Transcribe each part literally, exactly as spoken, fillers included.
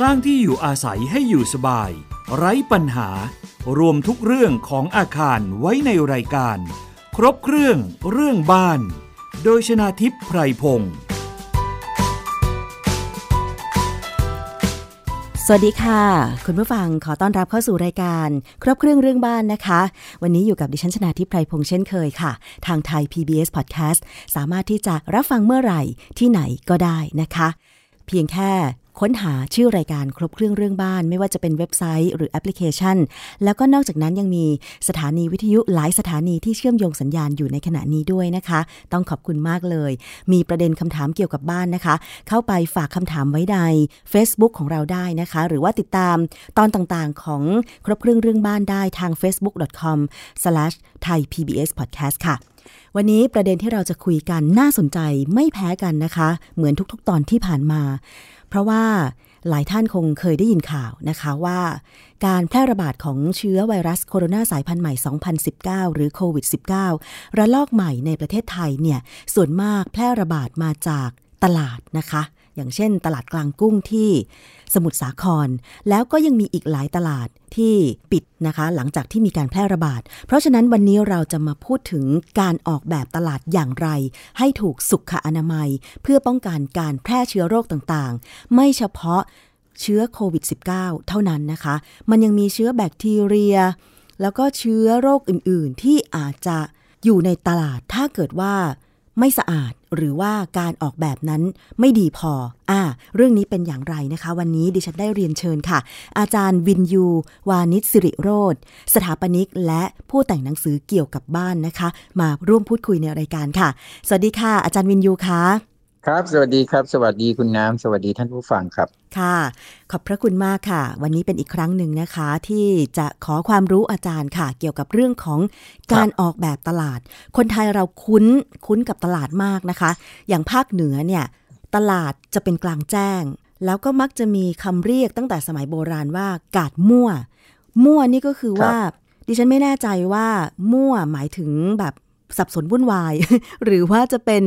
สร้างที่อยู่อาศัยให้อยู่สบายไร้ปัญหารวมทุกเรื่องของอาคารไว้ในรายการครบเครื่องเรื่องบ้านโดยชนาทิพย์ไพรพงศ์สวัสดีค่ะคุณผู้ฟังขอต้อนรับเข้าสู่รายการครบเครื่องเรื่องบ้านนะคะวันนี้อยู่กับดิฉันชนาทิพย์ไพรพงษ์เช่นเคยค่ะทางไทย พี บี เอส Podcast สามารถที่จะรับฟังเมื่อไหร่ที่ไหนก็ได้นะคะเพียงแค่ค้นหาชื่อรายการครบเครื่องเรื่องบ้านไม่ว่าจะเป็นเว็บไซต์หรือแอปพลิเคชันแล้วก็นอกจากนั้นยังมีสถานีวิทยุหลายสถานีที่เชื่อมโยงสัญญาณอยู่ในขณะนี้ด้วยนะคะต้องขอบคุณมากเลยมีประเด็นคำถามเกี่ยวกับบ้านนะคะเข้าไปฝากคำถามไว้ใน Facebook ของเราได้นะคะหรือว่าติดตามตอนต่างๆของครบเครื่องเรื่องบ้านได้ทาง เฟซบุ๊ก ดอท คอม สแลช ไทย พี บี เอส พอดแคสต์ ค่ะวันนี้ประเด็นที่เราจะคุยกันน่าสนใจไม่แพ้กันนะคะเหมือนทุกๆตอนที่ผ่านมาเพราะว่าหลายท่านคงเคยได้ยินข่าวนะคะว่าการแพร่ระบาดของเชื้อไวรัสโคโรนาสายพันธุ์ใหม่สองพันสิบเก้าหรือโควิด สิบเก้า ระลอกใหม่ในประเทศไทยเนี่ยส่วนมากแพร่ระบาดมาจากตลาดนะคะอย่างเช่นตลาดกลางกุ้งที่สมุทรสาครแล้วก็ยังมีอีกหลายตลาดที่ปิดนะคะหลังจากที่มีการแพร่ระบาดเพราะฉะนั้นวันนี้เราจะมาพูดถึงการออกแบบตลาดอย่างไรให้ถูกสุขอนามัยเพื่อป้องกันการแพร่เชื้อโรคต่างๆไม่เฉพาะเชื้อโควิด สิบเก้า เท่านั้นนะคะมันยังมีเชื้อแบคทีเรียแล้วก็เชื้อโรคอื่นๆที่อาจจะอยู่ในตลาดถ้าเกิดว่าไม่สะอาดหรือว่าการออกแบบนั้นไม่ดีพออ่าเรื่องนี้เป็นอย่างไรนะคะวันนี้ดิฉันได้เรียนเชิญค่ะอาจารย์วินยูวานิชสิริโรจน์สถาปนิกและผู้แต่งหนังสือเกี่ยวกับบ้านนะคะมาร่วมพูดคุยในรายการค่ะสวัสดีค่ะอาจารย์วินยูค่ะครับสวัสดีครับสวัสดีคุณน้ำสวัสดีท่านผู้ฟังครับค่ะขอบพระคุณมากค่ะวันนี้เป็นอีกครั้งหนึ่งนะคะที่จะขอความรู้อาจารย์ค่ะเกี่ยวกับเรื่องของการออกแบบตลาดคนไทยเราคุ้นคุ้นกับตลาดมากนะคะอย่างภาคเหนือเนี่ยตลาดจะเป็นกลางแจ้งแล้วก็มักจะมีคำเรียกตั้งแต่สมัยโบราณว่ากาดมั่วมั่วนี่ก็คือว่าดิฉันไม่แน่ใจว่ามั่วหมายถึงแบบสับสนวุ่นวายหรือว่าจะเป็น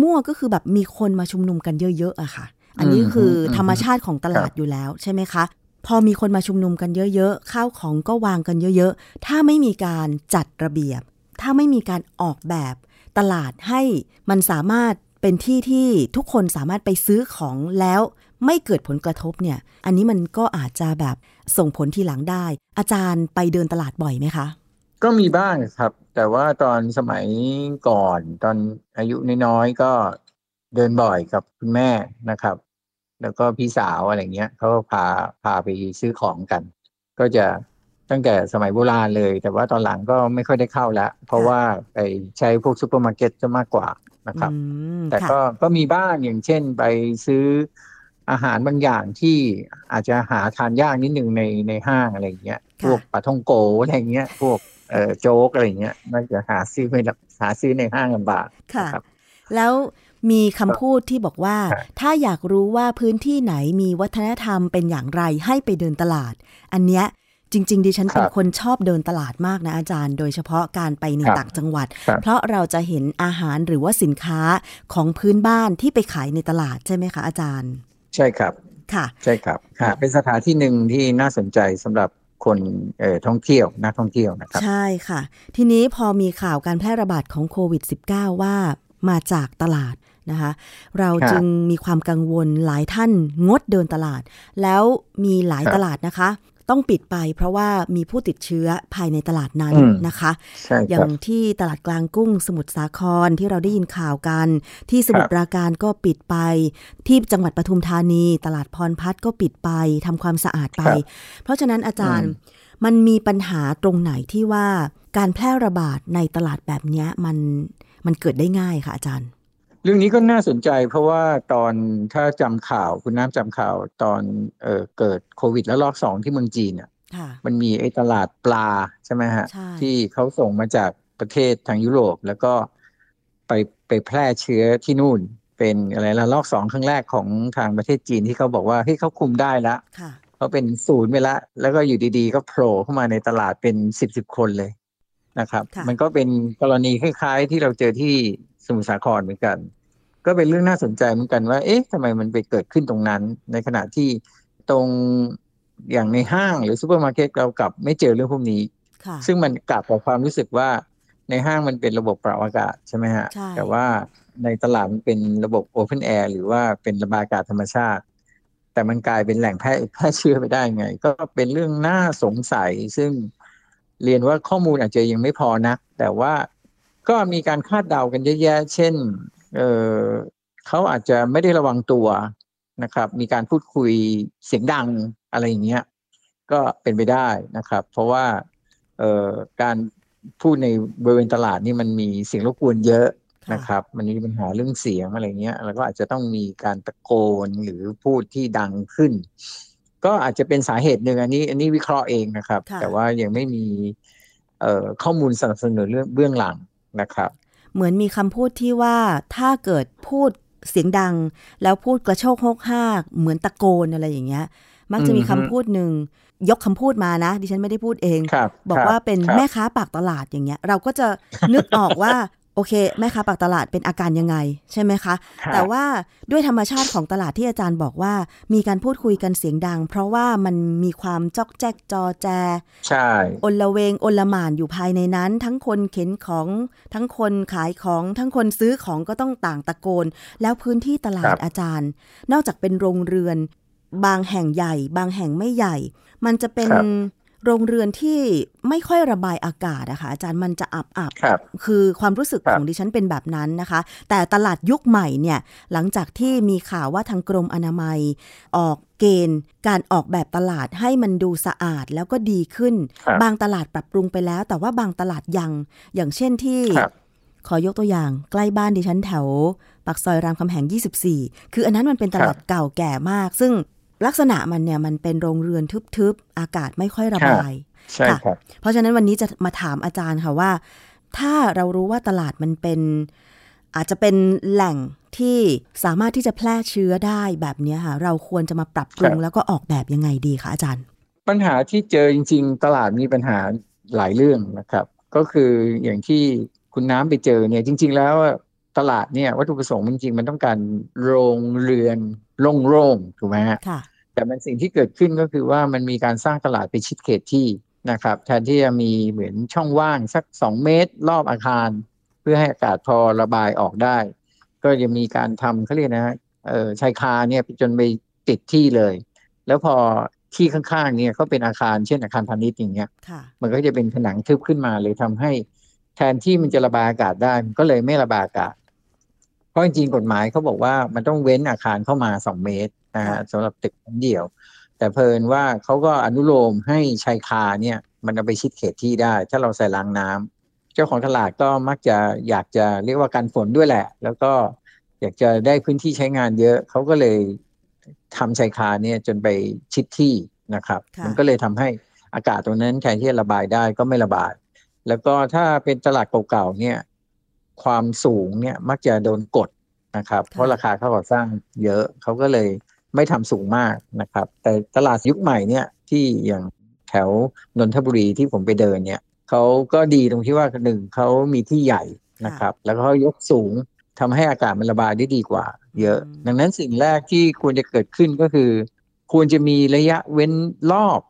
มั่วก็คือแบบมีคนมาชุมนุมกันเยอะๆอะค่ะอันนี้คือธรรมชาติของตลาดอยู่แล้วใช่ไหมคะพอมีคนมาชุมนุมกันเยอะๆข้าวของก็วางกันเยอะๆถ้าไม่มีการจัดระเบียบถ้าไม่มีการออกแบบตลาดให้มันสามารถเป็นที่ที่ทุกคนสามารถไปซื้อของแล้วไม่เกิดผลกระทบเนี่ยอันนี้มันก็อาจจะแบบส่งผลทีหลังได้อาจารย์ไปเดินตลาดบ่อยไหมคะก็มีบ้างครับแต่ว่าตอนสมัยก่อนตอนอายุน้อยๆก็เดินบ่อยกับคุณแม่นะครับแล้วก็พี่สาวอะไรเงี้ยเขาก็พาพาไปซื้อของกันก็จะตั้งแต่สมัยโบราณเลยแต่ว่าตอนหลังก็ไม่ค่อยได้เข้าแล้วเพราะว่าไปใช้พวกซุปเปอร์มาร์เก็ตจะมากกว่านะครับแต่ก็ก็มีบ้างอย่างเช่นไปซื้ออาหารบางอย่างที่อาจจะหาทานยากนิดนึงในในห้างอะไรเงี้ยพวกปลาท่องโกอะไรเงี้ยพวกเอ่อโจ๊กอะไรอย่างเงี้ยน่าจะหาซื้อไม่ได้หาซื้อในห้างลำบากครับแล้วมีคำพูดที่บอกว่าถ้าอยากรู้ว่าพื้นที่ไหนมีวัฒนธรรมเป็นอย่างไรให้ไปเดินตลาดอันเนี้ยจริงๆดิฉันเป็นคนชอบเดินตลาดมากนะอาจารย์โดยเฉพาะการไปในต่างจังหวัดเพราะเราจะเห็นอาหารหรือว่าสินค้าของพื้นบ้านที่ไปขายในตลาดใช่ไหมคะอาจารย์ใช่ครับค่ะใช่ครับค่ะเป็นสถานที่หนึ่งที่น่าสนใจสำหรับคนเอ่อท่องเที่ยวนักท่องเที่ยวนะครับใช่ค่ะทีนี้พอมีข่าวการแพร่ระบาดของโควิด สิบเก้า ว่ามาจากตลาดนะคะเราจึงมีความกังวลหลายท่านงดเดินตลาดแล้วมีหลายตลาดนะคะต้องปิดไปเพราะว่ามีผู้ติดเชื้อภายในตลาดนั้นนะคะอย่างที่ตลาดกลางกุ้งสมุทรสาครที่เราได้ยินข่าวกันที่สมุทรปราการก็ปิดไปที่จังหวัดปทุมธานีตลาดพรพัฒน์ก็ปิดไปทำความสะอาดไปเพราะฉะนั้นอาจารย์มันมีปัญหาตรงไหนที่ว่าการแพร่ระบาดในตลาดแบบนี้มันมันเกิดได้ง่ายค่ะอาจารย์เรื่องนี้ก็น่าสนใจเพราะว่าตอนถ้าจำข่าวคุณน้ำจำข่าวตอน เอ่อ เกิดโควิดแล้วรอบสองที่เมืองจีนอ่ะมันมีไอ้ตลาดปลาใช่ไหมฮะที่เขาส่งมาจากประเทศทางยุโรปแล้วก็ไปไปแพร่เชื้อที่นู่นเป็นอะไรละรอบสองครั้งแรกของทางประเทศจีนที่เขาบอกว่าเฮ้ยเขาคุมได้แล้วเขาเป็นศูนย์ไปแล้วแล้วก็อยู่ดีๆก็โผล่เข้ามาในตลาดเป็นสิบสิบคนเลยนะครับมันก็เป็นกรณีคล้ายๆที่เราเจอที่สมุทรสาครเหมือนกันก็เป็นเรื่องน่าสนใจเหมือนกันว่าเอ๊ะทำไมมันไปเกิดขึ้นตรงนั้นในขณะที่ ตรงอย่างในห้างหรือซูเปอร์มาร์เก็ตเรากลับไม่เจอเรื่องพวกนี้ซึ่งมันกลับกับความรู้สึกว่าในห้างมันเป็นระบบปรับอากาศใช่ไหมฮะแต่ว่าในตลาดมันเป็นระบบโอเพนแอร์หรือว่าเป็นระบายอากาศธรรมชาติแต่มันกลายเป็นแหล่งแพร่แพร่เชื้อไปได้ไงก็เป็นเรื่องน่าสงสัยซึ่งเรียนว่าข้อมูลอาจจะยังไม่พอนะแต่ว่าก็มีการคาดเดากันเยอะแยะเช่นเออเขาอาจจะไม่ได้ระวังตัวนะครับมีการพูดคุยเสียงดังอะไรอย่างเงี้ยก็เป็นไปได้นะครับเพราะว่าเอ่อการพูดในบริเวณตลาดนี่มันมีเสียงรบกวนเยอะนะครับมันมีปัญหาเรื่องเสียงอะไรเงี้ยแล้วก็อาจจะต้องมีการตะโกนหรือพูดที่ดังขึ้นก็อาจจะเป็นสาเหตุหนึ่งอันนี้อันนี้วิเคราะห์เองนะครับแต่ว่ายังไม่มีเอ่อข้อมูลสนับสนุนเรื่องเบื้องหลังนะครับเหมือนมีคำพูดที่ว่าถ้าเกิดพูดเสียงดังแล้วพูดกระโชกโฮกฮากเหมือนตะโกนอะไรอย่างเงี้ยมักจะมีคำพูดหนึ่งยกคำพูดมานะดิฉันไม่ได้พูดเองบอกว่าเป็นแม่ค้าปากตลาดอย่างเงี้ยเราก็จะนึกออกว่าโอเคแม่ค้าปากตลาดเป็นอาการยังไงใช่ไหมคะแต่ว่าด้วยธรรมชาติของตลาดที่อาจารย์บอกว่ามีการพูดคุยกันเสียงดังเพราะว่ามันมีความจ๊อกแจ๊กจอแจใช่อลเวงอลหม่านอยู่ภายในนั้นทั้งคนเข็นของทั้งคนขายของทั้งคนซื้อของก็ต้องต่างตะโกนแล้วพื้นที่ตลาดอาจารย์นอกจากเป็นโรงเรือนบางแห่งใหญ่บางแห่งไม่ใหญ่มันจะเป็นโรงเรือนที่ไม่ค่อยระบายอากาศนะคะอาจารย์มันจะอับอับ ค, คือความรู้สึกของดิฉันเป็นแบบนั้นนะคะแต่ตลาดยุคใหม่เนี่ยหลังจากที่มีข่าวว่าทางกรมอนามัยออกเกณฑ์การออกแบบตลาดให้มันดูสะอาดแล้วก็ดีขึ้น บ, บางตลาดปรับปรุงไปแล้วแต่ว่าบางตลาดยังอย่างเช่นที่ขอยกตัวอย่างใกล้บ้านดิฉันแถวปากซอยรามคำแหงยี่สิบสี่คืออันนั้นมันเป็นตลาดเก่าแก่มากซึ่งลักษณะมันเนี่ยมันเป็นโรงเรือนทึบๆอากาศไม่ค่อยระบายใช่ครับเพราะฉะนั้นวันนี้จะมาถามอาจารย์ค่ะว่าถ้าเรารู้ว่าตลาดมันเป็นอาจจะเป็นแหล่งที่สามารถที่จะแพร่เชื้อได้แบบนี้ค่ะเราควรจะมาปรับปรุงแล้วก็ออกแบบยังไงดีคะอาจารย์ปัญหาที่เจอจริงๆตลาดมีปัญหาหลายเรื่องนะครับก็คืออย่างที่คุณน้ำไปเจอเนี่ยจริงๆแล้วตลาดเนี่ยวัตถุประสงค์จริงๆมันต้องการโรงเรือนโล่งๆถูกไหมฮะแต่มันสิ่งที่เกิดขึ้นก็คือว่ามันมีการสร้างตลาดไปชิดเขตที่นะครับแทนที่จะมีเหมือนช่องว่างสักสองเมตรรอบอาคารเพื่อให้อากาศพอระบายออกได้ก็จะมีการทำเขาเรียกนะฮะเอ่อชายคาเนี่ยจนไปติดที่เลยแล้วพอที่ข้างๆเนี่ยก็เป็นอาคารเช่นอาคารพาณิชย์อย่างเงี้ยมันก็จะเป็นผนังทึบขึ้นมาเลยทำให้แทนที่มันจะระบายอากาศได้มันก็เลยไม่ระบายอากาศเพราะจริงๆกฎหมายเขาบอกว่ามันต้องเว้นอาคารเข้ามาสองเมตรนะฮะสำหรับตึกชั้นเดียวแต่เพิ่นว่าเขาก็อนุโลมให้ชายคาเนี่ยมันเอาไปชิดเขตที่ได้ถ้าเราใส่รางน้ำเจ้าของตลาดก็มักจะอยากจะเรียกว่ากันฝนด้วยแหละแล้วก็อยากจะได้พื้นที่ใช้งานเยอะเขาก็เลยทำชายคาเนี่ยจนไปชิดที่นะครับมันก็เลยทำให้อากาศตรงนั้นแทนที่จะระบายได้ก็ไม่ระบายแล้วก็ถ้าเป็นตลาดเก่าๆเนี่ยความสูงเนี่ยมักจะโดนกดนะครับเพราะราคาเขาก่อสร้างเยอะเขาก็เลยไม่ทำสูงมากนะครับแต่ตลาดยุคใหม่เนี่ยที่อย่างแถวนนทบุรีที่ผมไปเดินเนี่ยเขาก็ดีตรงที่ว่าหนึ่งเขามีที่ใหญ่นะครับแล้วเขายกสูงทำให้อากาศมันระบายได้ดีกว่าเยอะดังนั้นสิ่งแรกที่ควรจะเกิดขึ้นก็คือควรจะมีระยะเว้นรอบ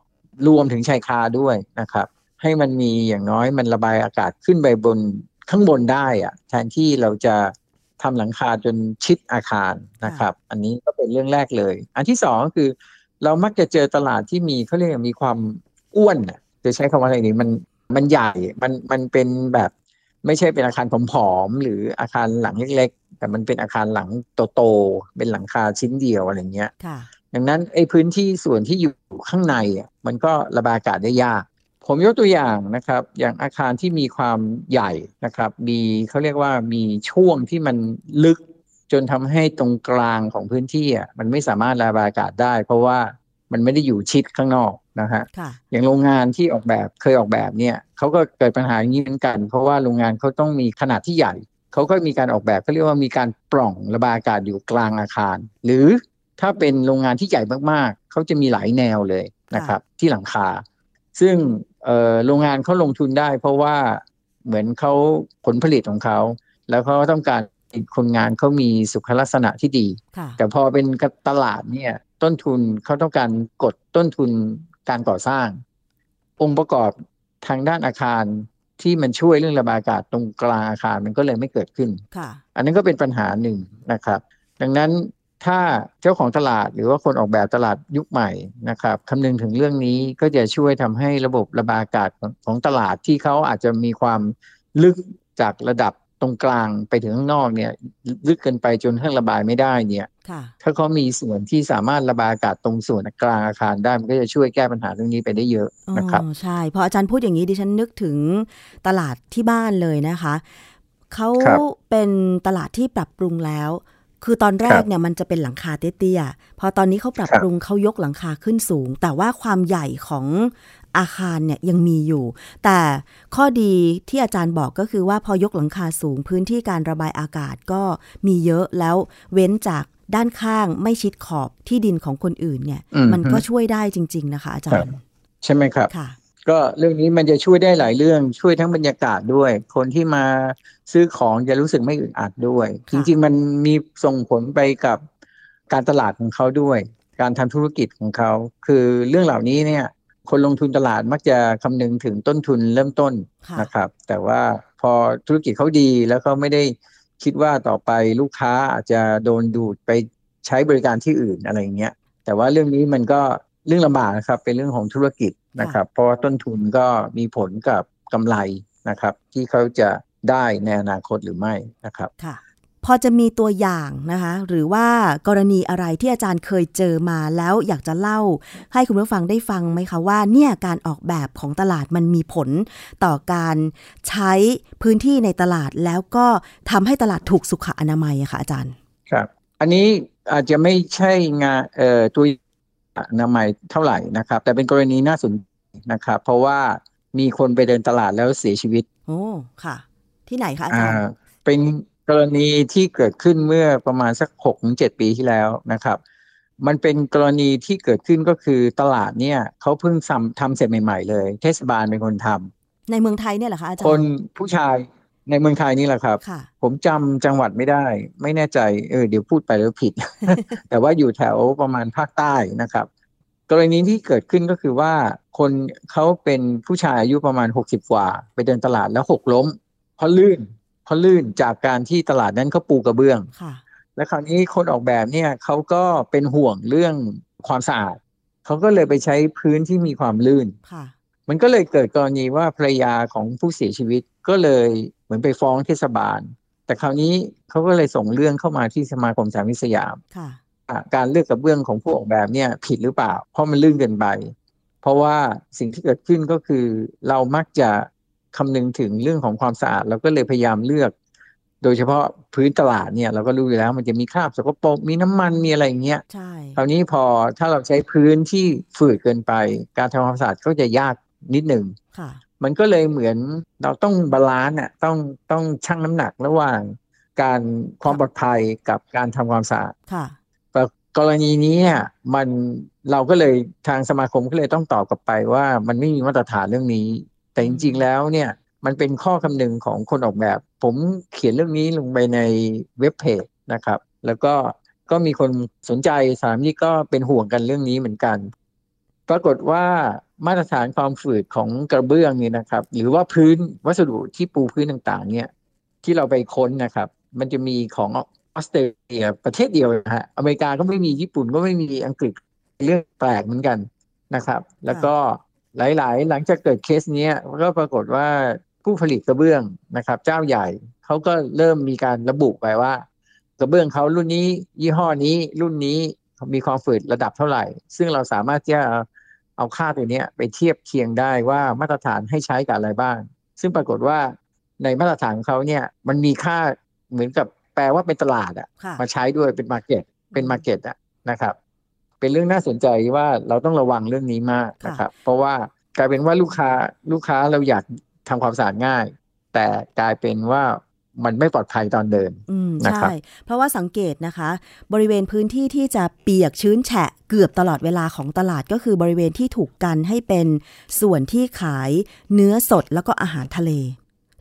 รวมถึงชายคาด้วยนะครับให้มันมีอย่างน้อยมันระบายอากาศขึ้นไปบนข้างบนได้อะแทนที่เราจะทำหลังคาจนชิดอาคารนะครับอันนี้ก็เป็นเรื่องแรกเลยอันที่สองคือเรามักจะเจอตลาดที่มีเขาเรียกมีความอ้วนจะใช้คำว่าอะไรนี่มันมันใหญ่มันมันเป็นแบบไม่ใช่เป็นอาคารผอมๆหรืออาคารหลังเล็กๆแต่มันเป็นอาคารหลังโตๆเป็นหลังคาชิ้นเดียวอะไรเงี้ยดังนั้นไอ้พื้นที่ส่วนที่อยู่ข้างในมันก็ระบายอากาศได้ยากผมยกตัวอย่างนะครับอย่างอาคารที่มีความใหญ่นะครับมีเขาเรียกว่ามีช่วงที่มันลึกจนทำให้ตรงกลางของพื้นที่อ่ะมันไม่สามารถระบายอากาศได้เพราะว่ามันไม่ได้อยู่ชิดข้างนอกนะฮะอย่างโรงงานที่ออกแบบเคยออกแบบเนี่ยเขาก็เกิดปัญหาอย่างนี้เหมือนกันเพราะว่าโรงงานเขาต้องมีขนาดที่ใหญ่เขาก็มีการออกแบบเขาเรียกว่ามีการปล่องระบายอากาศอยู่กลางอาคารหรือถ้าเป็นโรงงานที่ใหญ่มากๆเขาจะมีหลายแนวเลยนะครับที่หลังคาซึ่งโรงงานเขาลงทุนได้เพราะว่าเหมือนเขาผลผลิตของเขาแล้วเขาต้องการคนงานเขามีสุขลักษณะที่ดีแต่พอเป็นตลาดเนี่ย ต้นทุนเขาต้องการกดต้นทุนการก่อสร้างองค์ประกอบทางด้านอาคารที่มันช่วยเรื่องระบายอากาศตรงกลางอาคารมันก็เลยไม่เกิดขึ้นอันนั้นก็เป็นปัญหาหนึ่งนะครับดังนั้นถ้าเจ้าของตลาดหรือว่าคนออกแบบตลาดยุคใหม่นะครับคำนึงถึงเรื่องนี้ก็จะช่วยทำให้ระบบระบายอากาศของตลาดที่เขาอาจจะมีความลึกจากระดับตรงกลางไปถึงข้างนอกเนี่ยลึกเกินไปจนข้างระบายไม่ได้เนี่ยถ้าเขามีส่วนที่สามารถระบายอากาศตรงส่วนกลางอาคารได้มันก็จะช่วยแก้ปัญหาเรื่องนี้ไปได้เยอะนะครับใช่พออาจารย์พูดอย่างนี้ดิฉันนึกถึงตลาดที่บ้านเลยนะคะเขาเป็นตลาดที่ปรับปรุงแล้วคือตอนแรกเนี่ยมันจะเป็นหลังคาเตี้ยๆพอตอนนี้เขาปรับปรุงเขายกหลังคาขึ้นสูงแต่ว่าความใหญ่ของอาคารเนี่ยยังมีอยู่แต่ข้อดีที่อาจารย์บอกก็คือว่าพอยกหลังคาสูงพื้นที่การระบายอากาศก็มีเยอะแล้วเว้นจากด้านข้างไม่ชิดขอบที่ดินของคนอื่นเนี่ยมันก็ช่วยได้จริงๆนะคะอาจารย์ใช่ไหมครับก็เรื่องนี้มันจะช่วยได้หลายเรื่องช่วยทั้งบรรยากาศด้วยคนที่มาซื้อของจะรู้สึกไม่อึดอัดด้วยจริงๆมันมีส่งผลไปกับการตลาดของเขาด้วยการทำธุรกิจของเขาคือเรื่องเหล่านี้เนี่ยคนลงทุนตลาดมักจะคำนึงถึงต้นทุนเริ่มต้นนะครับแต่ว่าพอธุรกิจเขาดีแล้วเขาไม่ได้คิดว่าต่อไปลูกค้าอาจจะโดนดูดไปใช้บริการที่อื่นอะไรอย่างเงี้ยแต่ว่าเรื่องนี้มันก็เรื่องลำบากนะครับเป็นเรื่องของธุรกิจนะครับเพราะต้นทุนก็มีผลกับกำไรนะครับที่เขาจะได้ในอนาคตหรือไม่นะครับค่ะพอจะมีตัวอย่างนะคะหรือว่ากรณีอะไรที่อาจารย์เคยเจอมาแล้วอยากจะเล่าให้คุณผู้ฟังได้ฟังไหมคะว่าเนี่ยการออกแบบของตลาดมันมีผลต่อการใช้พื้นที่ในตลาดแล้วก็ทำให้ตลาดถูกสุขอนามัยอะค่ะอาจารย์ครับอันนี้อาจจะไม่ใช่งานเอ่อตัวอนามัยเท่าไหร่นะครับแต่เป็นกรณีน่าสนใจนะครับเพราะว่ามีคนไปเดินตลาดแล้วเสียชีวิตโอ้ค่ะที่ไหนคะอาจารย์เป็นกรณีที่เกิดขึ้นเมื่อประมาณสัก หกถึงเจ็ด ปีที่แล้วนะครับมันเป็นกรณีที่เกิดขึ้นก็คือตลาดเนี่ยเขาเพิ่งทำทำเสร็จใหม่ๆเลยเทศบาลเป็นคนทำในเมืองไทยเนี่ยเหรอคะอาจารย์คนผู้ชายในเมืองไทยนี่แหละครับผมจำจังหวัดไม่ได้ไม่แน่ใจเออเดี๋ยวพูดไปแล้วผิด แต่ว่าอยู่แถวประมาณภาคใต้นะครับกรณีที่เกิดขึ้นก็คือว่าคนเขาเป็นผู้ชายอายุประมาณหกสิบกว่าไปเดินตลาดแล้วหกล้มเพราะลื่นเพราะลื่นจากการที่ตลาดนั้นเขาปูกระเบื้องและคราวนี้คนออกแบบเนี่ยเขาก็เป็นห่วงเรื่องความสะอาดเขาก็เลยไปใช้พื้นที่มีความลื่นมันก็เลยเกิดกรณีว่าภรรยาของผู้เสียชีวิตก็เลยเหมือนไปฟ้องเทศบาลแต่คราวนี้เขาก็เลยส่งเรื่องเข้ามาที่สมาคมสามิตรสยามการเลือกกระเบื้องของผู้ออกแบบเนี่ยผิดหรือเปล่าเพราะมันลื่นเกินไปเพราะว่าสิ่งที่เกิดขึ้นก็คือเรามักจะคำนึงถึงเรื่องของความสะอาดเราก็เลยพยายามเลือกโดยเฉพาะพื้นตลาดเนี่ยเราก็รู้อยู่แล้วมันจะมีคราบสกปรกมีน้ำมันมีอะไรอย่างเงี้ยใช่คราวนี้พอถ้าเราใช้พื้นที่ฝืดเกินไปการทำความสะอาดก็จะยากนิดหนึ่งมันก็เลยเหมือนเราต้องบาลานซ์อ่ะต้องต้องชั่งน้ำหนักระหว่างการความปลอดภัยกับการทำความสะอาดค่ะกรณีนี้เนี่ยมันเราก็เลยทางสมาคมก็เลยต้องตอบกลับไปว่ามันไม่มีมาตรฐานเรื่องนี้แต่จริงๆแล้วเนี่ยมันเป็นข้อคำนึงของคนออกแบบผมเขียนเรื่องนี้ลงไปในเว็บเพจนะครับแล้วก็ก็มีคนสนใจสามนี่ก็เป็นห่วงกันเรื่องนี้เหมือนกันปรากฏว่ามาตรฐานความฝืดของกระเบื้องนี่นะครับหรือว่าพื้นวัสดุที่ปูพื้นต่างๆเนี่ยที่เราไปค้นนะครับมันจะมีของออสเตรเลียประเทศเดียวนะฮะอเมริกาก็ไม่มีญี่ปุ่นก็ไม่มีอังกฤษเรื่องแปลกเหมือนกันนะครับแล้วก็หลายๆหลังจากเกิดเคสนี้ก็ปรากฏว่าผู้ผลิตกระเบื้องนะครับเจ้าใหญ่เขาก็เริ่มมีการระบุไปว่ากระเบื้องเขารุ่นนี้ยี่ห้อนี้รุ่นนี้มีความฝืดระดับเท่าไหร่ซึ่งเราสามารถจะเอาค่าตัวนี้ไปเทียบเคียงได้ว่ามาตรฐานให้ใช้กับอะไรบ้างซึ่งปรากฏว่าในมาตรฐานเขาเนี่ยมันมีค่าเหมือนกับแปลว่าเป็นตลาดอะมาใช้ด้วยเป็นมาร์เก็ตเป็นมาร์เก็ตอะนะครับเป็นเรื่องน่าสนใจว่าเราต้องระวังเรื่องนี้มากนะครับเพราะว่ากลายเป็นว่าลูกค้าลูกค้าเราอยากทำความสะอาดง่ายแต่กลายเป็นว่ามันไม่ปลอดภัยตอนเดินนะครับใช่เพราะว่าสังเกตนะคะบริเวณพื้นที่ที่จะเปียกชื้นแฉะเกือบตลอดเวลาของตลาดก็คือบริเวณที่ถูกกันให้เป็นส่วนที่ขายเนื้อสดแล้วก็อาหารทะเล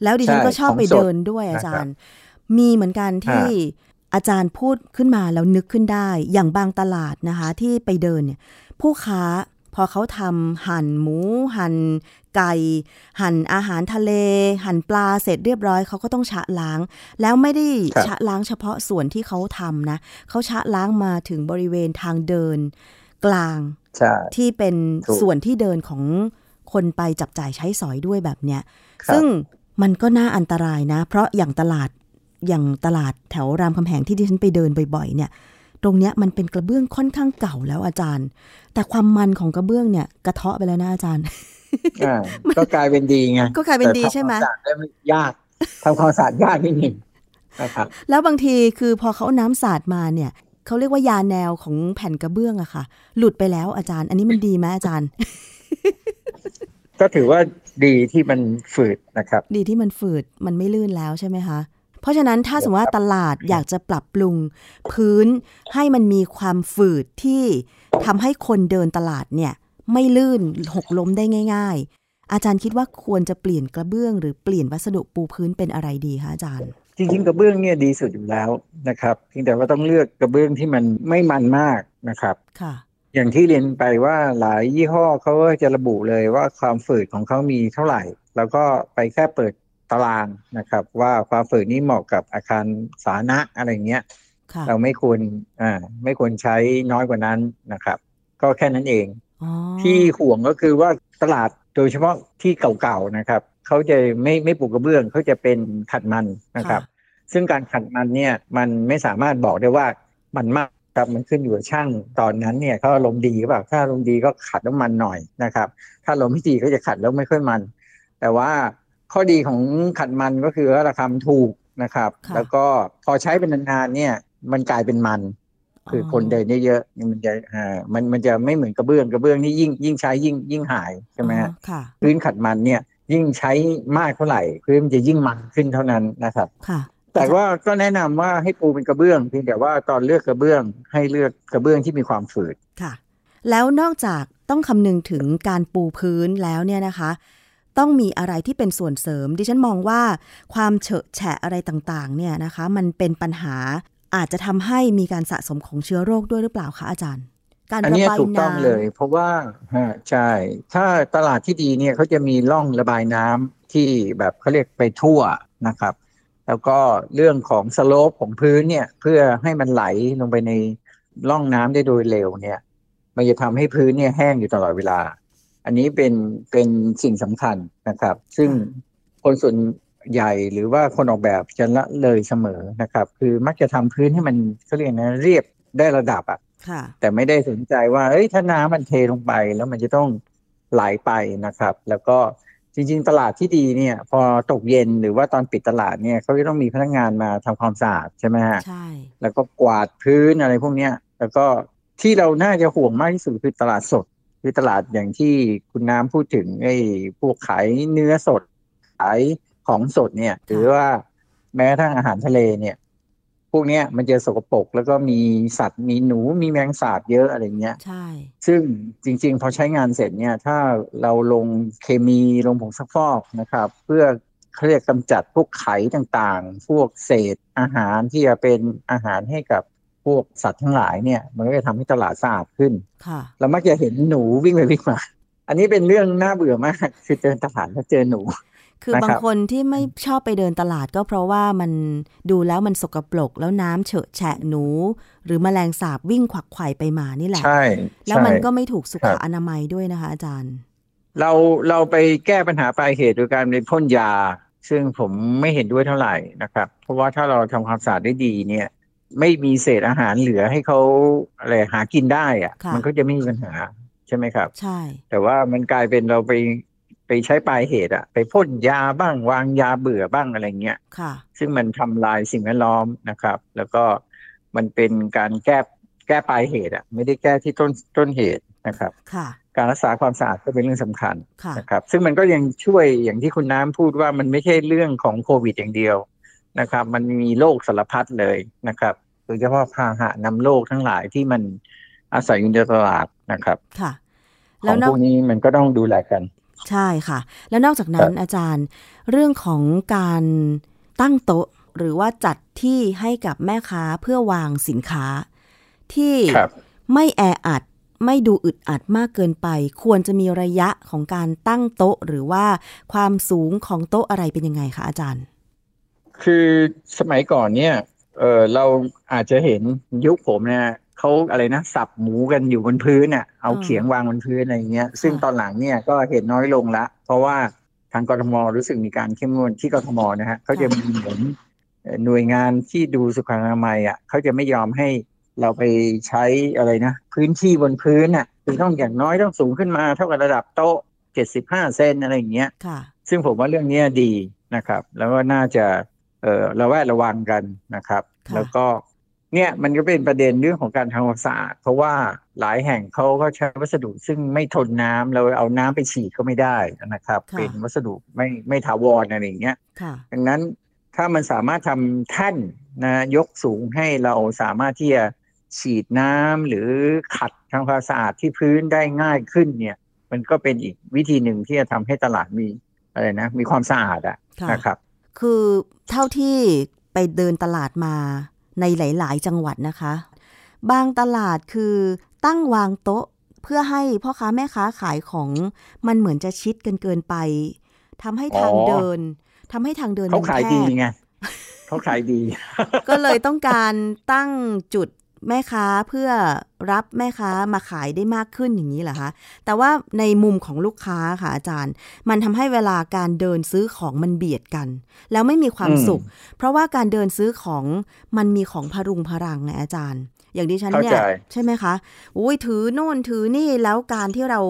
แล้วดิฉันก็ชอบไปเดินด้วยอาจารย์มีเหมือนกันที่ อาจารย์พูดขึ้นมาแล้วนึกขึ้นได้อย่างบางตลาดนะคะที่ไปเดินเนี่ยผู้ค้าพอเขาทำหั่นหมูหั่นไก่หั่นอาหารทะเลหั่นปลาเสร็จเรียบร้อยเขาก็ต้องชะล้างแล้วไม่ได้ชะล้างเฉพาะส่วนที่เขาทำนะเขาชะล้างมาถึงบริเวณทางเดินกลางที่เป็นส่วนที่เดินของคนไปจับจ่ายใช้สอยด้วยแบบเนี้ยซึ่งมันก็น่าอันตรายนะเพราะอย่างตลาดอย่างตลาดแถวรามคำแหงที่ดิฉันไปเดินบ่อยๆเนี่ยตรงเนี้ยมันเป็นกระเบื้องค่อนข้างเก่าแล้วอาจารย์แต่ความมันของกระเบื้องเนี่ยกระเทาะไปแล้วนะอาจารย์ก็กลายเป็นดีไงก็กลายเป็นดีใช่ไหมทำความสะอาดได้ไม่ยากทำความสะอาดยากนิดหนึ่งนะครับแล้วบางทีคือพอเขาน้ำสาดมาเนี่ยเขาเรียกว่ายาแนวของแผ่นกระเบื้องอะค่ะหลุดไปแล้วอาจารย์อันนี้มันดีไหมอาจารย์ก็ถือว่าดีที่มันฝืดนะครับดีที่มันฝืดมันไม่ลื่นแล้วใช่ไหมคะเพราะฉะนั้นถ้าสมมติว่าตลาดอยากจะปรับปรุงพื้นให้มันมีความฝืดที่ทำให้คนเดินตลาดเนี่ยไม่ลื่นหกล้มได้ง่ายๆอาจารย์คิดว่าควรจะเปลี่ยนกระเบื้องหรือเปลี่ยนวัสดุปูพื้นเป็นอะไรดีคะอาจารย์จริงๆกระเบื้องเนี่ยดีสุดอยู่แล้วนะครับเพียงแต่ว่าต้องเลือกกระเบื้องที่มันไม่มันมากนะครับค่ะอย่างที่เรียนไปว่าหลายยี่ห้อเขาก็จะระบุเลยว่าความฝืดของเขามีเท่าไหร่แล้วก็ไปแค่เปิดตารางนะครับว่าความฝืดนี้เหมาะกับอาคารสาธารณะอะไรเงี้ยเราไม่ควรอ่าไม่ควรใช้น้อยกว่านั้นนะครับก็แค่นั้นเองที่ห่วงก็คือว่าตลาดโดยเฉพาะที่เก่าๆนะครับเขาจะไม่ไม่ปูกระเบื้องเขาจะเป็นขัดมันนะครับซึ่งการขัดมันเนี่ยมันไม่สามารถบอกได้ว่ามันมากครับมันขึ้นอยู่กับช่างตอนนั้นเนี่ยเขาอารมณ์ดีหรือเปล่าถ้าอารมณ์ดีก็ขัดแล้วมันหน่อยนะครับถ้าอารมณ์ไม่ดีก็จะขัดแล้วไม่ค่อยมันแต่ว่าข้อดีของขัดมันก็คือราคาถูกนะครับแล้วก็พอใช้เป็นนานๆเนี่ยมันกลายเป็นมันคือคนเดินเยอะๆมันจะอ่ามันมันจะไม่เหมือนกระเบื้องกระเบื้องนี่ยิ่งยิ่งใช้ยิ่งยิ่งหายใช่ไหมฮะพื้นขัดมันเนี่ยยิ่งใช้มากเท่าไหร่พื้นมันจะยิ่งมันขึ้นเท่านั้นนะครับแต่ว่าก็แนะนำว่าให้ปูเป็นกระเบื้องเพียงแต่ว่าตอนเลือกกระเบื้องให้เลือกกระเบื้องที่มีความฝืดค่ะแล้วนอกจากต้องคำนึงถึงการปูพื้นแล้วเนี่ยนะคะต้องมีอะไรที่เป็นส่วนเสริมดิฉันมองว่าความเฉอะแฉะอะไรต่างๆเนี่ยนะคะมันเป็นปัญหาอาจจะทำให้มีการสะสมของเชื้อโรคด้วยหรือเปล่าคะอาจารย์การระบายน้ำอันนี้ถูกต้องเลยเพราะว่าใช่ถ้าตลาดที่ดีเนี่ยเขาจะมีร่องระบายน้ำที่แบบเขาเรียกไปทั่วนะครับแล้วก็เรื่องของสโลปของพื้นเนี่ยเพื่อให้มันไหลลงไปในร่องน้ำได้โดยเร็วเนี่ยมันจะทำให้พื้นเนี่ยแห้งอยู่ตลอดเวลาอันนี้เป็นเป็นสิ่งสำคัญนะครับซึ่งคนส่วนใหญ่หรือว่าคนออกแบบจะละเลยเสมอนะครับคือมักจะทำพื้นให้มันเขาเรียกนะเรียบได้ระดับอ่ะแต่ไม่ได้สนใจว่าเอ้ยถ้าน้ำมันเทลงไปแล้วมันจะต้องไหลไปนะครับแล้วก็จริงๆตลาดที่ดีเนี่ยพอตกเย็นหรือว่าตอนปิดตลาดเนี่ยเขาจะต้องมีพนักงานมาทำความสะอาดใช่ไหมฮะใช่แล้วก็กวาดพื้นอะไรพวกนี้แล้วก็ที่เราน่าจะห่วงมากที่สุดคือตลาดสดคือตลาดอย่างที่คุณน้ำพูดถึงไอ้พวกขายเนื้อสดขายของสดเนี่ยหรือว่าแม้กระทั่งอาหารทะเลเนี่ยพวกนี้มันจะสกปรกแล้วก็มีสัตว์มีหนูมีแมงสาบเยอะอะไรเงี้ยใช่ซึ่งจริงๆพอใช้งานเสร็จเนี่ยถ้าเราลงเคมีลงผงซักฟอกนะครับเพื่อเคลียร์กำจัดพวกไข่ต่างๆพวกเศษอาหารที่จะเป็นอาหารให้กับพวกสัตว์ทั้งหลายเนี่ยมันก็จะทำให้ตลาดสะอาดขึ้นค่ะเรามักจะเห็นหนูวิ่งไปวิ่งมาอันนี้เป็นเรื่องน่าเบื่อมากคือเดินตลาดแล้วเจอหนูคือบางคนที่ไม่ชอบไปเดินตลาดก็เพราะว่ามันดูแล้วมันสกปรกแล้วน้ำเฉอะแฉะหนูหรือแมลงสาบวิ่งขวักไขว่ไปมานี่แหละใช่แล้วมันก็ไม่ถูกสุขอนามัยด้วยนะคะอาจารย์เราเราไปแก้ปัญหาปลายเหตุโดยการไปพ่นยาซึ่งผมไม่เห็นด้วยเท่าไหร่นะครับเพราะว่าถ้าเราทำความสะอาดได้ดีเนี่ยไม่มีเศษอาหารเหลือให้เขาอะไรหากินได้อะมันก็จะไม่มีปัญหาใช่ไหมครับใช่แต่ว่ามันกลายเป็นเราไปไปใช้ปลายเหตุอะไปพ่นยาบ้างวางยาเบื่อบ้างอะไรเงี้ยค่ะซึ่งมันทำลายสิ่งแวดล้อมนะครับแล้วก็มันเป็นการแก้แก้ปลายเหตุอะไม่ได้แก้ที่ต้นต้นเหตุนะครับค่ะการรักษาความสะอาดก็เป็นเรื่องสำคัญนะครับซึ่งมันก็ยังช่วยอย่างที่คุณน้ำพูดว่ามันไม่ใช่เรื่องของโควิดอย่างเดียวนะครับมันมีโรคสารพัดเลยนะครับโดยเฉพาะพาหะนำโรคทั้งหลายที่มันอาศัยอยู่ในตลาดนะครับค่ะแล้วพวกนี้มันก็ต้องดูแลกันใช่ค่ะแล้วนอกจากนั้นอาจารย์เรื่องของการตั้งโต๊ะ หรือว่าจัดที่ให้กับแม่ค้าเพื่อวางสินค้าที่ไม่แออัดไม่ดูอึดอัดมากเกินไปควรจะมีระยะของการตั้งโต๊ะหรือว่าความสูงของโต๊ะอะไรเป็นยังไงคะอาจารย์คือสมัยก่อนเนี่ยเออเราอาจจะเห็นยุคผมเนี่ยเขาอะไรนะสับหมูกันอยู่บนพื้นเนี่ยเอาเขียงวางบนพื้นอะไรเงี้ยซึ่งตอนหลังเนี่ยก็เห็นน้อยลงละเพราะว่าทางกทม.รู้สึกมีการเข้มงวดที่กทม.นะฮะเขาจะมีเหมือนหน่วยงานที่ดูสุขอนามัยอ่ะเขาจะไม่ยอมให้เราไปใช้อะไรนะพื้นที่บนพื้นอ่ะคือต้องอย่างน้อยต้องสูงขึ้นมาเท่ากับระดับโต๊ะเจ็ดสิบห้าเซนติเมตรอะไรอย่างเงี้ยซึ่งผมว่าเรื่องนี้ดีนะครับแล้วก็น่าจะเอ่อระแวดระวังกันนะครับแล้วก็เนี่ยมันก็เป็นประเด็นเรื่องของการทำความสะอาดเพราะว่าหลายแห่งเขาก็ใช้วัสดุซึ่งไม่ทนน้ำเราเอาน้ำไปฉีดก็ไม่ได้นะครับเป็นวัสดุไม่ไม่ถาวรอะไรอย่างเงี้ยดังนั้นถ้ามันสามารถทำแท่นนะยกสูงให้เราสามารถที่จะฉีดน้ำหรือขัดทำความสะอาดที่พื้นได้ง่ายขึ้นเนี่ยมันก็เป็นอีกวิธีหนึ่งที่จะทำให้ตลาดมีอะไรนะมีความสะอาดอะนะครับคือเท่าที่ไปเดินตลาดมาในหลายๆจังหวัดนะคะบางตลาดคือตั้งวางโต๊ะเพื่อให้พ่อค้าแม่ค้าขายของมันเหมือนจะชิดกันเกินไปทำให้ทางเดินทำให้ทางเดินมันแคบเขาขายดีไงเขาขายดี ก็เลยต้องการตั้งจุดแม่ค้าเพื่อรับแม่ค้ามาขายได้มากขึ้นอย่างนี้เหรอคะแต่ว่าในมุมของลูกค้าค่ะอาจารย์มันทำให้เวลาการเดินซื้อของมันเบียดกันแล้วไม่มีความสุขเพราะว่าการเดินซื้อของมันมีของพรุงพรังไงอาจารย์อย่างดิฉันเนี่ยใช่ไหมคะโอ้ยถือโน่นถือนี่แล้วการที่เรา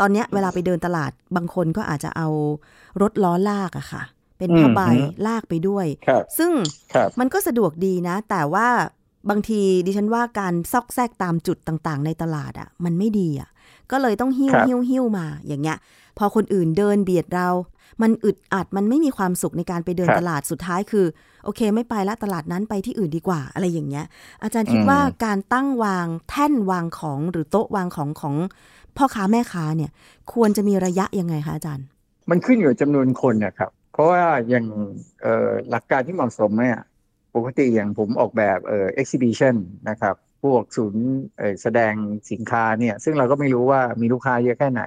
ตอนเนี้ยเวลาไปเดินตลาดบางคนก็อาจจะเอารถล้อลากอะค่ะเป็นผ้าใบลากไปด้วยซึ่งมันก็สะดวกดีนะแต่ว่าบางทีดิฉันว่าการซอกแซกตามจุดต่างๆในตลาดอ่ะมันไม่ดีอ่ะก็เลยต้องหิ้วหิ้วหิ้วมาอย่างเงี้ยพอคนอื่นเดินเบียดเรามันอึดอัดมันไม่มีความสุขในการไปเดินตลาดสุดท้ายคือโอเคไม่ไปละตลาดนั้นไปที่อื่นดีกว่าอะไรอย่างเงี้ยอาจารย์คิดว่าการตั้งวางแท่นวางของหรือโต๊ะวางของของพ่อค้าแม่ค้าเนี่ยควรจะมีระยะยังไงคะอาจารย์มันขึ้นอยู่จำนวนคนนะครับเพราะว่าอย่างหลักการที่เหมาะสมเนี่ยปกติอย่างผมออกแบบเอ่อ exhibition นะครับพวกศูนย์แสดงสินค้าเนี่ยซึ่งเราก็ไม่รู้ว่ามีลูกค้าเยอะแค่ไหน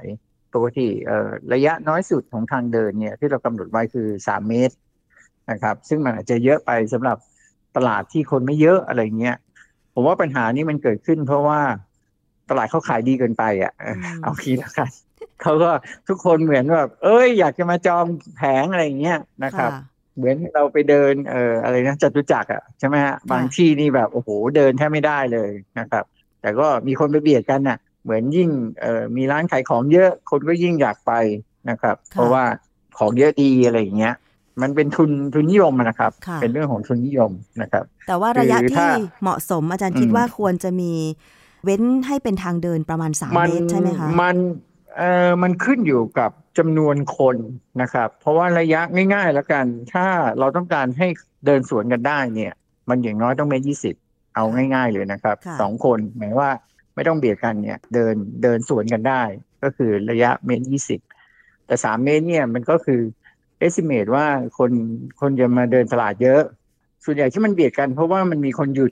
ปกติเอ่อระยะน้อยสุดของทางเดินเนี่ยที่เรากำหนดไว้คือสามเมตรนะครับซึ่งมันอาจจะเยอะไปสำหรับตลาดที่คนไม่เยอะอะไรเงี้ยผมว่าปัญหานี้มันเกิดขึ้นเพราะว่าตลาดเขาขายดีเกินไปอ่ะ mm. เอาคิดแล้วกัน เขาก็ทุกคนเหมือนแบบเอ้ยอยากจะมาจองแผงอะไรเงี้ยนะครับเหมือนเราไปเดินเอ่ออะไรนะจตุจักรอ่ะใช่ไหมฮะบางที่นี่แบบโอ้โหเดินแทบไม่ได้เลยนะครับแต่ก็มีคนไปเบียดกันน่ะเหมือนยิ่งเอ่อมีร้านขายของเยอะคนก็ยิ่งอยากไปนะครับเพราะว่าของเยอะดีอะไรอย่างเงี้ยมันเป็นทุนทุนนิยมนะครับเป็นเรื่องของทุนนิยมนะครับแต่ว่าระยะที่เหมาะสมอาจารย์คิดว่าควรจะมีเว้นให้เป็นทางเดินประมาณสามเมตรใช่ไหมคะมันเอ่อมันขึ้นอยู่กับจำนวนคนนะครับเพราะว่าระยะง่ายๆแล้วกันถ้าเราต้องการให้เดินสวนกันได้เนี่ยมันอย่างน้อยต้องเมตรยี่สิบเอาง่ายๆเลยนะครับสองคนหมายว่าไม่ต้องเบียดกันเนี่ยเดินเดินสวนกันได้ก็คือระยะเมตรยี่สิบแต่สามเมตรเนี่ยมันก็คือ estimate ว่าคนคนจะมาเดินตลาดเยอะส่วนใหญ่ที่มันเบียดกันเพราะว่ามันมีคนหยุด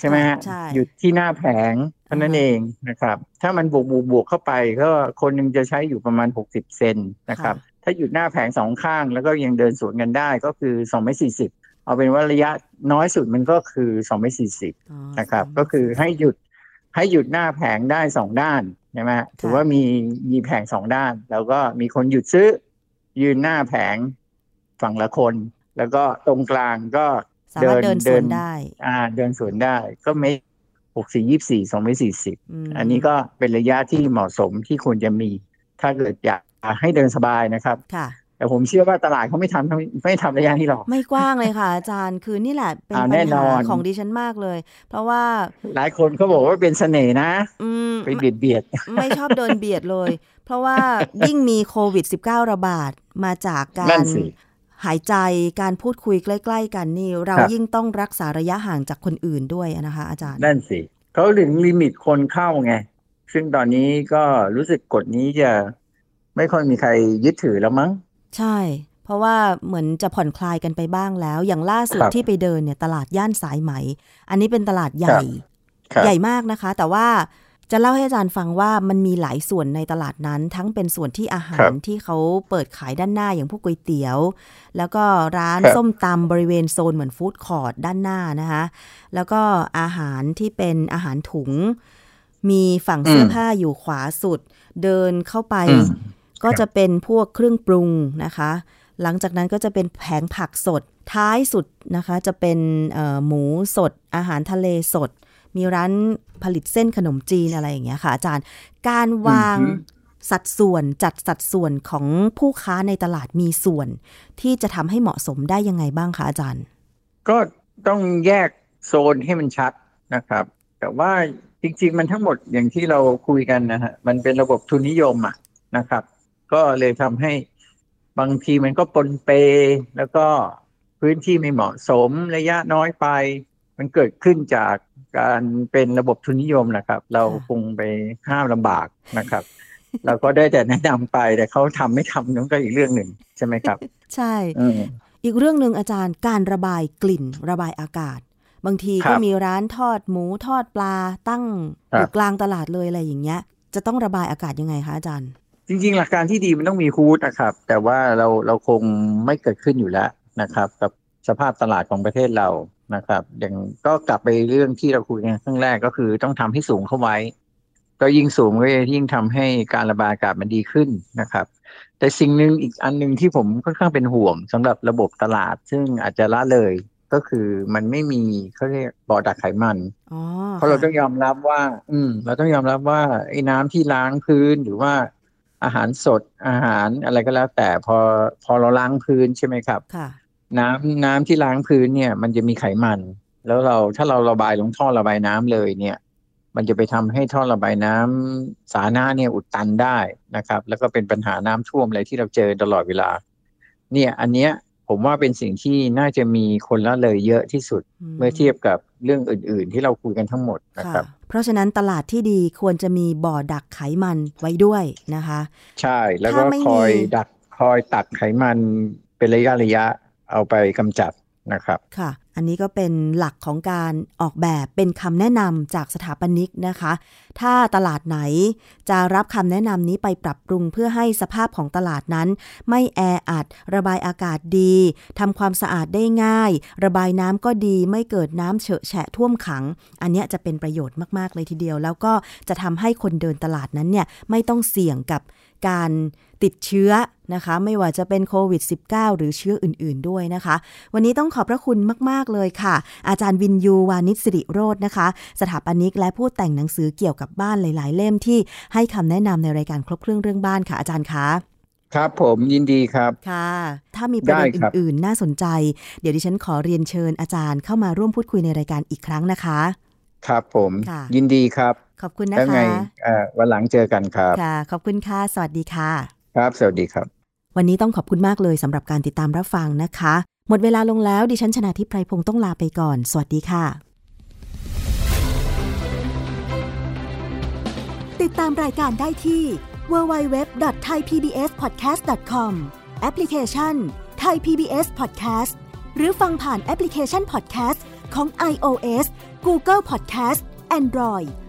ใช่ไหมฮะหยุดที่หน้าแผงเท่านั้นเองนะครับถ้ามันบวกบวกเข้าไปก็คนนึงจะใช้อยู่ประมาณหกสิบเซนติเมตรนะครับถ้าหยุดหน้าแผงสองข้างแล้วก็ยังเดินสวนกันได้ก็คือสองเมตรสี่สิบเอาเป็นว่าระยะน้อยสุดมันก็คือสองเมตรสี่สิบนะครับก็คือให้หยุดให้หยุดหน้าแผงได้สองด้านใช่ไหมถือว่ามีมีแผงสองด้านแล้วก็มีคนหยุดซื้อยืนหน้าแผงฝั่งละคนแล้วก็ตรงกลางก็เดินเดินได้อ่าเดินสวนได้ก็เมตรหกสิบสี่ ยี่สิบสี่ สองเมตรสี่สิบอันนี้ก็เป็นระยะที่เหมาะสมที่ควรจะมีถ้าเกิดอยากให้เดินสบายนะครับค่ะแต่ผมเชื่อว่าตลาดเขาไม่ทำไม่ทำระยะนี้หรอกไม่กว้างเลยค่ะอาจารย์คือนี่แหละเป็นปัญหาของดิฉันมากเลยเพราะว่าหลายคนเขาบอกว่าเป็นเสน่ห์นะไปเบียดเบียดไม่ชอบเดินเบียดเลยเพราะว่ายิ่งมีโควิดสิบเก้าระบาดมาจากการหายใจการพูดคุยใกล้ๆกันนี่เรายิ่งต้องรักษาระยะห่างจากคนอื่นด้วยนะคะอาจารย์นั่นสิเขาถึงลิมิตคนเข้าไงซึ่งตอนนี้ก็รู้สึกกฎนี้จะไม่ค่อยมีใครยึดถือแล้วมั้งใช่ เพราะว่าเหมือนจะผ่อนคลายกันไปบ้างแล้วอย่างล่าสุดที่ไปเดินเนี่ยตลาดย่านสายไหมอันนี้เป็นตลาดใหญ่ใหญ่มากนะคะแต่ว่าจะเล่าให้อาจารย์ฟังว่ามันมีหลายส่วนในตลาดนั้นทั้งเป็นส่วนที่อาหารที่เขาเปิดขายด้านหน้าอย่างพวกก๋วยเตี๋ยวแล้วก็ร้านส้มตำบริเวณโซนเหมือนฟู้ดคอร์ทด้านหน้านะคะแล้วก็อาหารที่เป็นอาหารถุงมีฝั่งเสื้อผ้าอยู่ขวาสุดเดินเข้าไปก็จะเป็นพวกเครื่องปรุงนะคะหลังจากนั้นก็จะเป็นแผงผักสดท้ายสุดนะคะจะเป็นหมูสดอาหารทะเลสดมีร้านผลิตเส้นขนมจีนอะไรอย่างเงี้ยค่ะอาจารย์การวางสัดส่วนจัดสัดส่วนของผู้ค้าในตลาดมีส่วนที่จะทำให้เหมาะสมได้ยังไงบ้างคะอาจารย์ก็ต้องแยกโซนให้มันชัดนะครับแต่ว่าจริงๆมันทั้งหมดอย่างที่เราคุยกันนะฮะมันเป็นระบบทุนนิยมอ่ะนะครับก็เลยทำให้บางทีมันก็ปนเปแล้วก็พื้นที่ไม่เหมาะสมระยะน้อยไปมันเกิดขึ้นจากการเป็นระบบทุนนิยมนะครับเราคงไปห้ามลำบากนะครับ เราก็ได้แต่แนะนำไปแต่เขาทำไม่ทำนั่นก็อีกเรื่องหนึ่งใช่ไหมครับ ใช่อีกเรื่องนึงอาจารย์การระบายกลิ่นระบายอากาศบางทีก็มีร้านทอดหมูทอดปลาตั้งอยู่กลางตลาดเลยอะไรอย่างเงี้ยจะต้องระบายอากาศยังไงคะอาจารย์จริงๆหลักการที่ดีมันต้องมีฮู้ดนะครับแต่ว่าเราเราคงไม่เกิดขึ้นอยู่แล้วนะครับกับสภาพตลาดของประเทศเรานะครับอย่างก็กลับไปเรื่องที่เราคุยกันครั้งแรกก็คือต้องทำให้สูงเข้าไว้ก็ยิ่งสูงก็ยิ่งทำให้การระบายอากาศมันดีขึ้นนะครับแต่สิ่งนึงอีกอันนึงที่ผมค่อนข้างเป็นห่วงสำหรับระบบตลาดซึ่งอาจจะละเลยก็คือมันไม่มีเขาเรียกบ่อดักไขมันเพราะเราต้องยอมรับว่าอืมเราต้องยอมรับว่าไอ้น้ำที่ล้างพื้นหรือว่าอาหารสดอาหารอะไรก็แล้วแต่พอพอเราล้างพื้นใช่ไหมครับน้ำน้ำที่ล้างพื้นเนี่ยมันจะมีไขมันแล้วเราถ้าเราระบายลงท่อระบายน้ำเลยเนี่ยมันจะไปทำให้ท่อระบายน้ำสาธารณะเนี่ยอุดตันได้นะครับแล้วก็เป็นปัญหาน้ำท่วมอะไรที่เราเจอตลอดเวลาเนี่ยอันเนี้ยผมว่าเป็นสิ่งที่น่าจะมีคนละเลยเยอะที่สุดเมื่อเทียบกับเรื่องอื่นๆที่เราคุยกันทั้งหมดนะครับเพราะฉะนั้นตลาดที่ดีควรจะมีบ่อดักไขมันไว้ด้วยนะคะใช่แล้วก็คอยดักคอยตักไขมันเป็นระยะระยะเอาไปกำจัดนะครับค่ะอันนี้ก็เป็นหลักของการออกแบบเป็นคำแนะนำจากสถาปนิกนะคะถ้าตลาดไหนจะรับคำแนะนำนี้ไปปรับปรุงเพื่อให้สภาพของตลาดนั้นไม่แออัดระบายอากาศดีทำความสะอาดได้ง่ายระบายน้ำก็ดีไม่เกิดน้ำเฉอะแฉะท่วมขังอันนี้จะเป็นประโยชน์มากๆเลยทีเดียวแล้วก็จะทำให้คนเดินตลาดนั้นเนี่ยไม่ต้องเสี่ยงกับการติดเชื้อนะคะไม่ว่าจะเป็นโควิด สิบเก้า หรือเชื้ออื่นๆด้วยนะคะวันนี้ต้องขอบพระคุณมากๆเลยค่ะอาจารย์วินยูวานิชสิริโรจน์นะคะสถาปนิกและผู้แต่งหนังสือเกี่ยวกับบ้านหลายๆเล่มที่ให้คำแนะนำในรายการครบเครื่องเรื่องบ้านค่ะอาจารย์คะครับผมยินดีครับค่ะถ้ามีประเด็นอื่นๆน่าสนใจเดี๋ยวดิฉันขอเรียนเชิญอาจารย์เข้ามาร่วมพูดคุยในรายการอีกครั้งนะคะครับผมยินดีครับขอบคุณนะคะแล้วไงเอ่อวันหลังเจอกันครับค่ะขอบคุณค่ะสวัสดีค่ะครับสวัสดีครับวันนี้ต้องขอบคุณมากเลยสำหรับการติดตามรับฟังนะคะหมดเวลาลงแล้วดิฉันชนาธิปไพพงศ์ต้องลาไปก่อนสวัสดีค่ะติดตามรายการได้ที่ ดับเบิลยู ดับเบิลยู ดับเบิลยู ดอท ไทย พี บี เอส พอดแคสต์ ดอท คอม แอปพลิเคชัน Thai พี บี เอส Podcast หรือฟังผ่านแอปพลิเคชัน Podcast ของ iOS Google Podcast Android